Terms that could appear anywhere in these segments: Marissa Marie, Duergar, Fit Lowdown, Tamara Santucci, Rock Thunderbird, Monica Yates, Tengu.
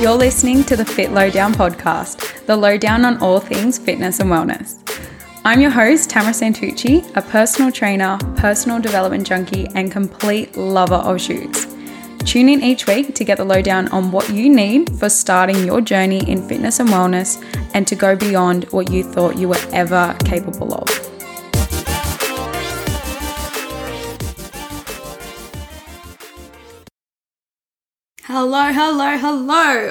You're listening to the Fit Lowdown podcast, the lowdown on all things fitness and wellness. I'm your host, Tamara Santucci, a personal trainer, personal development junkie, and complete lover of shoes. Tune in each week to get the lowdown on what you need for starting your journey in fitness and wellness and to go beyond what you thought you were ever capable of. Hello.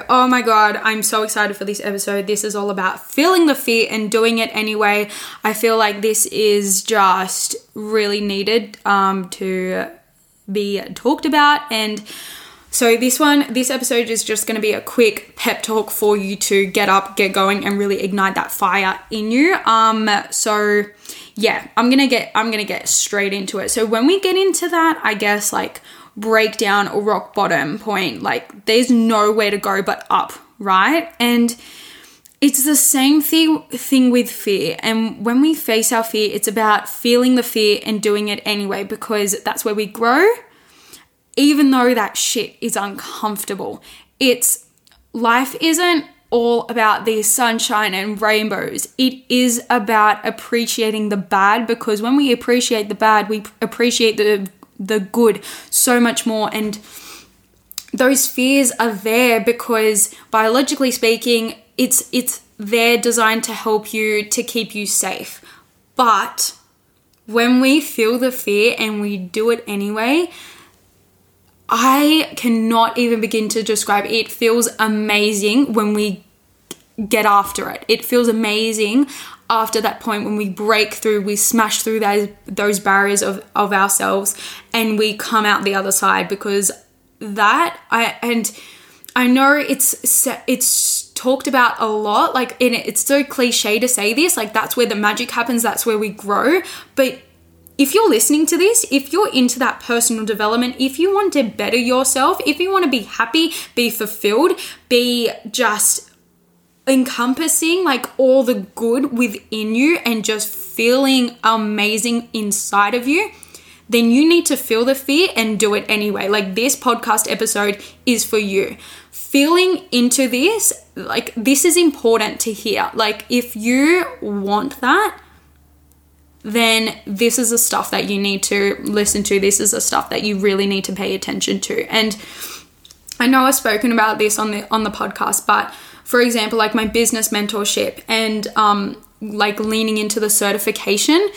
Oh my God, I'm so excited for this episode. This is all about feeling the fit and doing it anyway. I feel like this is just really needed to be talked about. And so this episode is just going to be a quick pep talk for you to get up, get going, and really ignite that fire in you. I'm going to get straight into it. So when we get into that, I guess like breakdown or rock bottom point, like there's nowhere to go but up, right? And it's the same thing with fear. And when we face our fear, it's about feeling the fear and doing it anyway, because that's where we grow, even though that shit is uncomfortable. It's life isn't all about the sunshine and rainbows. It is about appreciating the bad, because when we appreciate the bad, we appreciate the good so much more. And those fears are there because biologically speaking, it's there designed to help you, to keep you safe. But when we feel the fear and we do it anyway, I cannot even begin to describe it. It feels amazing when we get after it. It feels amazing after that point when we break through, we smash through those barriers of ourselves, and we come out the other side. Because I know it's talked about a lot, like, and it's so cliche to say this, like that's where the magic happens, that's where we grow. But if you're listening to this, if you're into that personal development, if you want to better yourself, if you want to be happy, be fulfilled, be just encompassing like all the good within you and just feeling amazing inside of you, then you need to feel the fear and do it anyway. Like this podcast episode is for you. Feeling into this, like this is important to hear. Like if you want that, then this is the stuff that you need to listen to. This is the stuff that you really need to pay attention to. And I know I've spoken about this on the podcast, but for example, like my business mentorship and like leaning into the certification,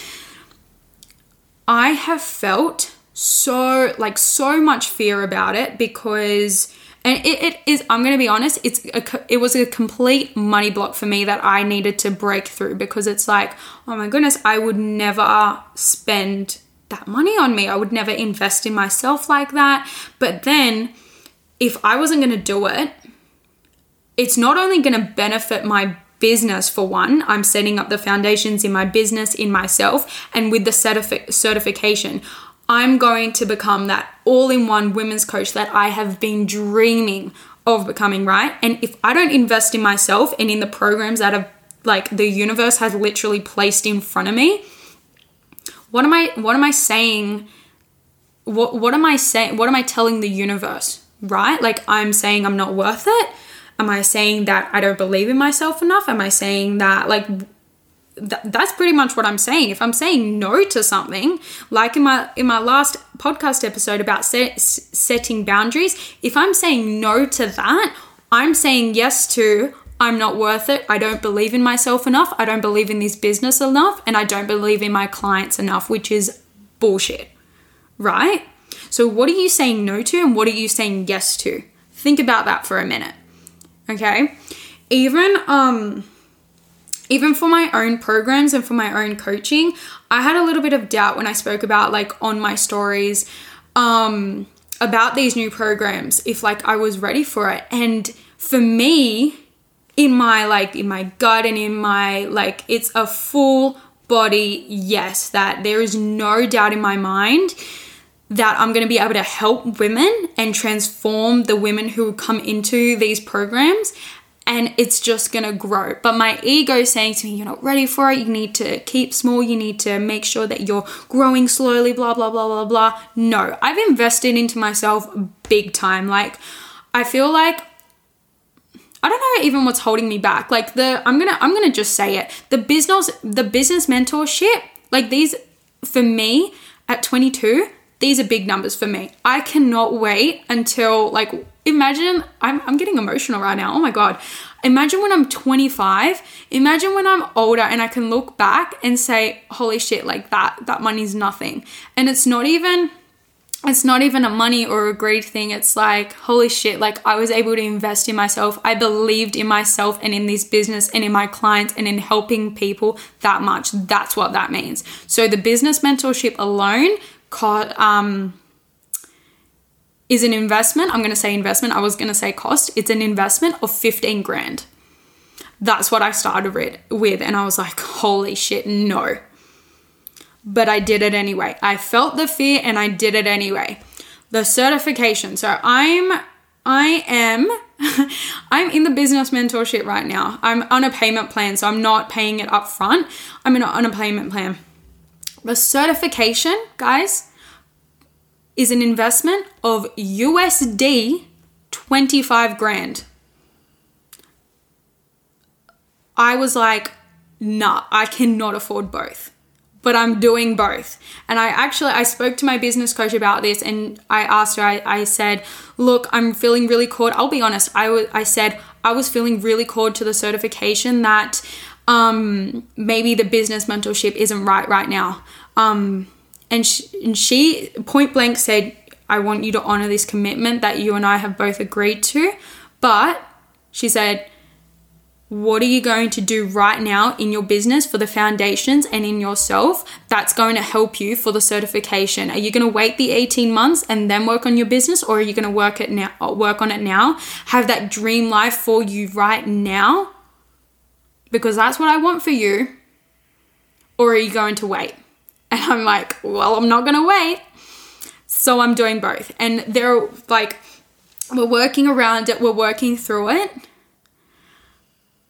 I have felt so much fear about it because, and it is, I'm going to be honest, it was a complete money block for me that I needed to break through, because it's like, oh my goodness, I would never spend that money on me. I would never invest in myself like that. But then if I wasn't going to do it, it's not only going to benefit my business, for one, I'm setting up the foundations in my business, in myself, and with the certification, I'm going to become that all-in-one women's coach that I have been dreaming of becoming, right? And if I don't invest in myself and in the programs that have, like, the universe has literally placed in front of me, what am I saying? What am I telling the universe, right? Like, I'm saying I'm not worth it. Am I saying that I don't believe in myself enough? Am I saying that, like, that's pretty much what I'm saying. If I'm saying no to something, like in my last podcast episode about setting boundaries, if I'm saying no to that, I'm saying yes to I'm not worth it, I don't believe in myself enough, I don't believe in this business enough, and I don't believe in my clients enough, which is bullshit, right? So what are you saying no to and what are you saying yes to? Think about that for a minute. Okay, even for my own programs and for my own coaching, I had a little bit of doubt when I spoke about, like, on my stories about these new programs, if, like, I was ready for it. And for me, in my gut and in my, like, it's a full body yes, that there is no doubt in my mind that I'm going to be able to help women and transform the women who come into these programs, and it's just going to grow. But my ego is saying to me, you're not ready for it, you need to keep small, you need to make sure that you're growing slowly, blah, blah, blah, blah, blah. No, I've invested into myself big time. Like, I feel like I don't know even what's holding me back. Like I'm gonna just say it. The business mentorship, like these for me at 22, these are big numbers for me. I cannot wait until, like, imagine, I'm getting emotional right now. Oh my God. Imagine when I'm 25, imagine when I'm older and I can look back and say, holy shit, like that money's nothing. And it's not even a money or a greed thing. It's like, holy shit, like I was able to invest in myself. I believed in myself and in this business and in my clients and in helping people that much. That's what that means. So the business mentorship alone is an investment. I'm going to say investment. I was going to say cost. It's an investment of 15 grand. That's what I started with. And I was like, holy shit, no. But I did it anyway. I felt the fear and I did it anyway. The certification. So I'm in the business mentorship right now. I'm on a payment plan. So I'm not paying it up front. I'm on a payment plan. The certification, guys, is an investment of USD 25 grand. I was like, nah, I cannot afford both, but I'm doing both. And I spoke to my business coach about this and I asked her, I said, look, I'm feeling really called. I'll be honest. I said, I was feeling really called to the certification that, maybe the business mentorship isn't right now. And she point blank said, I want you to honor this commitment that you and I have both agreed to. But she said, what are you going to do right now in your business for the foundations and in yourself that's going to help you for the certification? Are you going to wait the 18 months and then work on your business, or are you going to work on it now? Have that dream life for you right now? Because that's what I want for you. Or are you going to wait? And I'm like, well, I'm not going to wait. So I'm doing both. And they're like, we're working around it. We're working through it.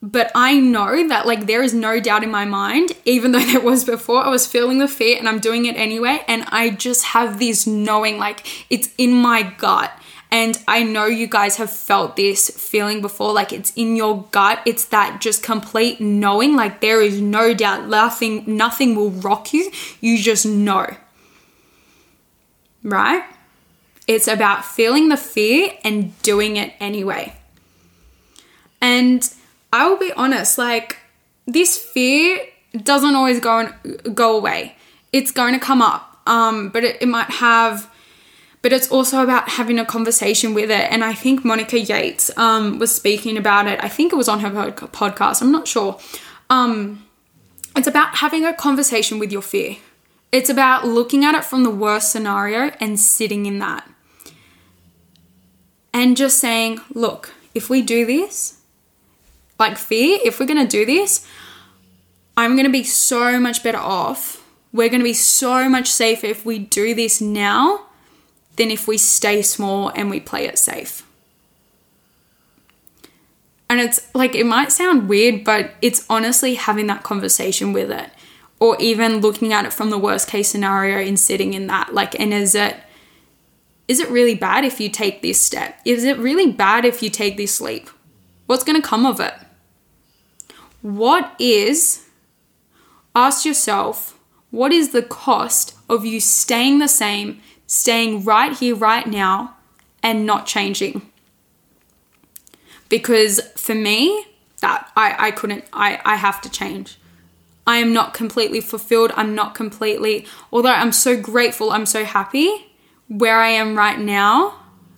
But I know that, like, there is no doubt in my mind, even though there was before, I was feeling the fear and I'm doing it anyway. And I just have this knowing, like, it's in my gut. And I know you guys have felt this feeling before, like it's in your gut. It's that just complete knowing, like there is no doubt, nothing will rock you. You just know, right? It's about feeling the fear and doing it anyway. And I will be honest, like this fear doesn't always go away. It's going to come up, but it might have. But it's also about having a conversation with it. And I think Monica Yates was speaking about it. I think it was on her podcast. I'm not sure. It's about having a conversation with your fear. It's about looking at it from the worst scenario and sitting in that. And just saying, look, if we do this, like fear, if we're going to do this, I'm going to be so much better off. We're going to be so much safer if we do this now than if we stay small and we play it safe. And it's like, it might sound weird, but it's honestly having that conversation with it, or even looking at it from the worst case scenario and sitting in that, like, and is it really bad if you take this step? Is it really bad if you take this leap? What's going to come of it? Ask yourself, what is the cost of you staying the same, staying right here, right now, and not changing? Because for me, that I have to change. I am not completely fulfilled. I'm not completely, although I'm so grateful, I'm so happy where I am right now.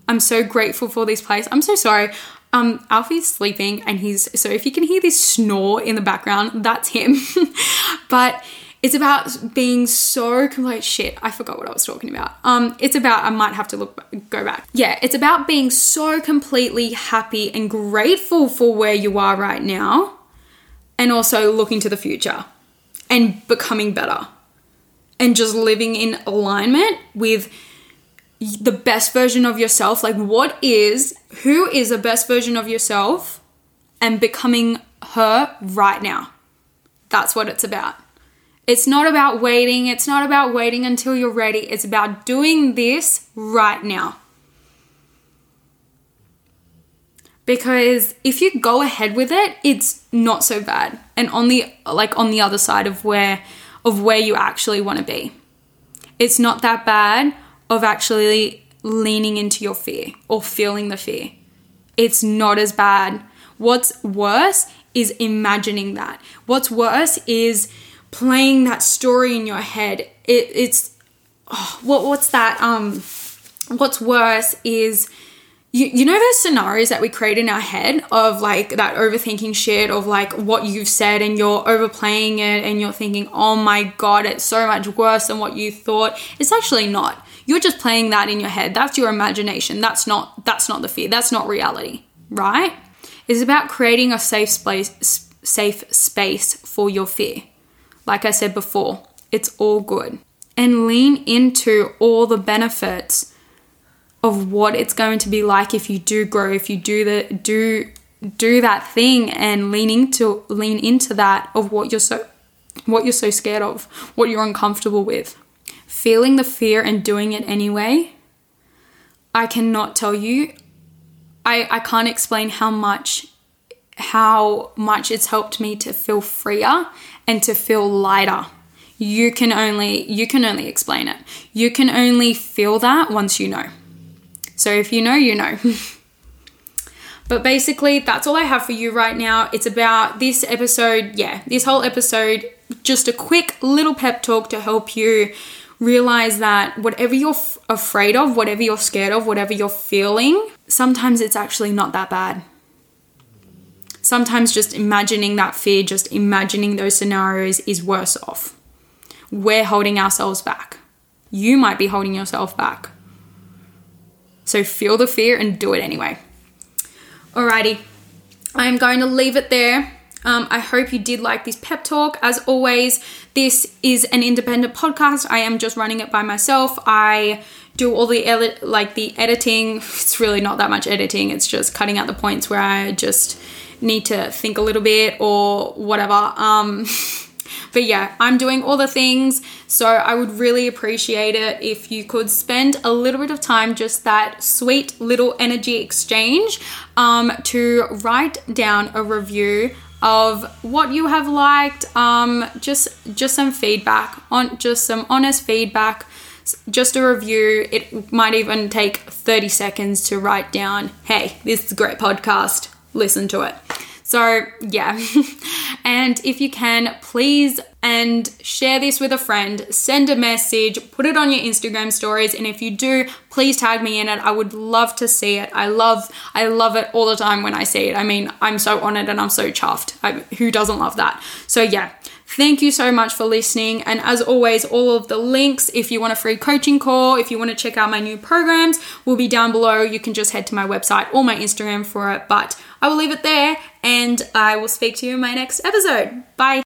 I'm so grateful for this place. I'm so sorry. Alfie's sleeping and so if you can hear this snore in the background, that's him. But it's about being so complete. Shit, I forgot what I was talking about. It's about, I might have to go back. Yeah, it's about being so completely happy and grateful for where you are right now, and also looking to the future and becoming better and just living in alignment with the best version of yourself. Like who is the best version of yourself, and becoming her right now. That's what it's about. It's not about waiting. It's not about waiting until you're ready. It's about doing this right now. because if you go ahead with it, it's not so bad and on the other side of where you actually want to be. It's not that bad of actually leaning into your fear or feeling the fear. It's not as bad. What's worse is imagining that. What's worse is playing that story in your head. What's worse is, you know those scenarios that we create in our head of like that overthinking shit of like what you've said and you're overplaying it and you're thinking, oh my God, it's so much worse than what you thought. It's actually not. You're just playing that in your head. That's your imagination. That's not the fear. That's not reality, right? It's about creating a safe space for your fear. Like I said before, it's all good. And lean into all the benefits of what it's going to be like if you do grow, if you do that thing, and lean into that of what you're so scared of, what you're uncomfortable with. Feeling the fear and doing it anyway, I cannot tell you. I can't explain how much it's helped me to feel freer and to feel lighter. You can only explain it. You can only feel that once you know. So if you know, you know. But basically, that's all I have for you right now. It's about this episode. Yeah, this whole episode, just a quick little pep talk to help you realize that whatever you're afraid of, whatever you're scared of, whatever you're feeling, sometimes it's actually not that bad. Sometimes just imagining that fear, just imagining those scenarios is worse off. We're holding ourselves back. You might be holding yourself back. So feel the fear and do it anyway. Alrighty, I'm going to leave it there. I hope you did like this pep talk. As always, this is an independent podcast. I am just running it by myself. I do all the editing. It's really not that much editing. It's just cutting out the points where I just need to think a little bit or whatever. But yeah, I'm doing all the things. So I would really appreciate it if you could spend a little bit of time, just that sweet little energy exchange, to write down a review of what you have liked, just some feedback, on just some honest feedback, just a review. It might even take 30 seconds to write down, hey, this is a great podcast, listen to it. So yeah, and if you can, please and share this with a friend, send a message, put it on your Instagram stories, and if you do, please tag me in it. I would love to see it. I love it all the time when I see it. I mean, I'm so on it and I'm so chuffed. Who doesn't love that? So yeah, thank you so much for listening. And as always, all of the links, if you want a free coaching call, if you want to check out my new programs, will be down below. You can just head to my website or my Instagram for it, but I will leave it there and I will speak to you in my next episode. Bye.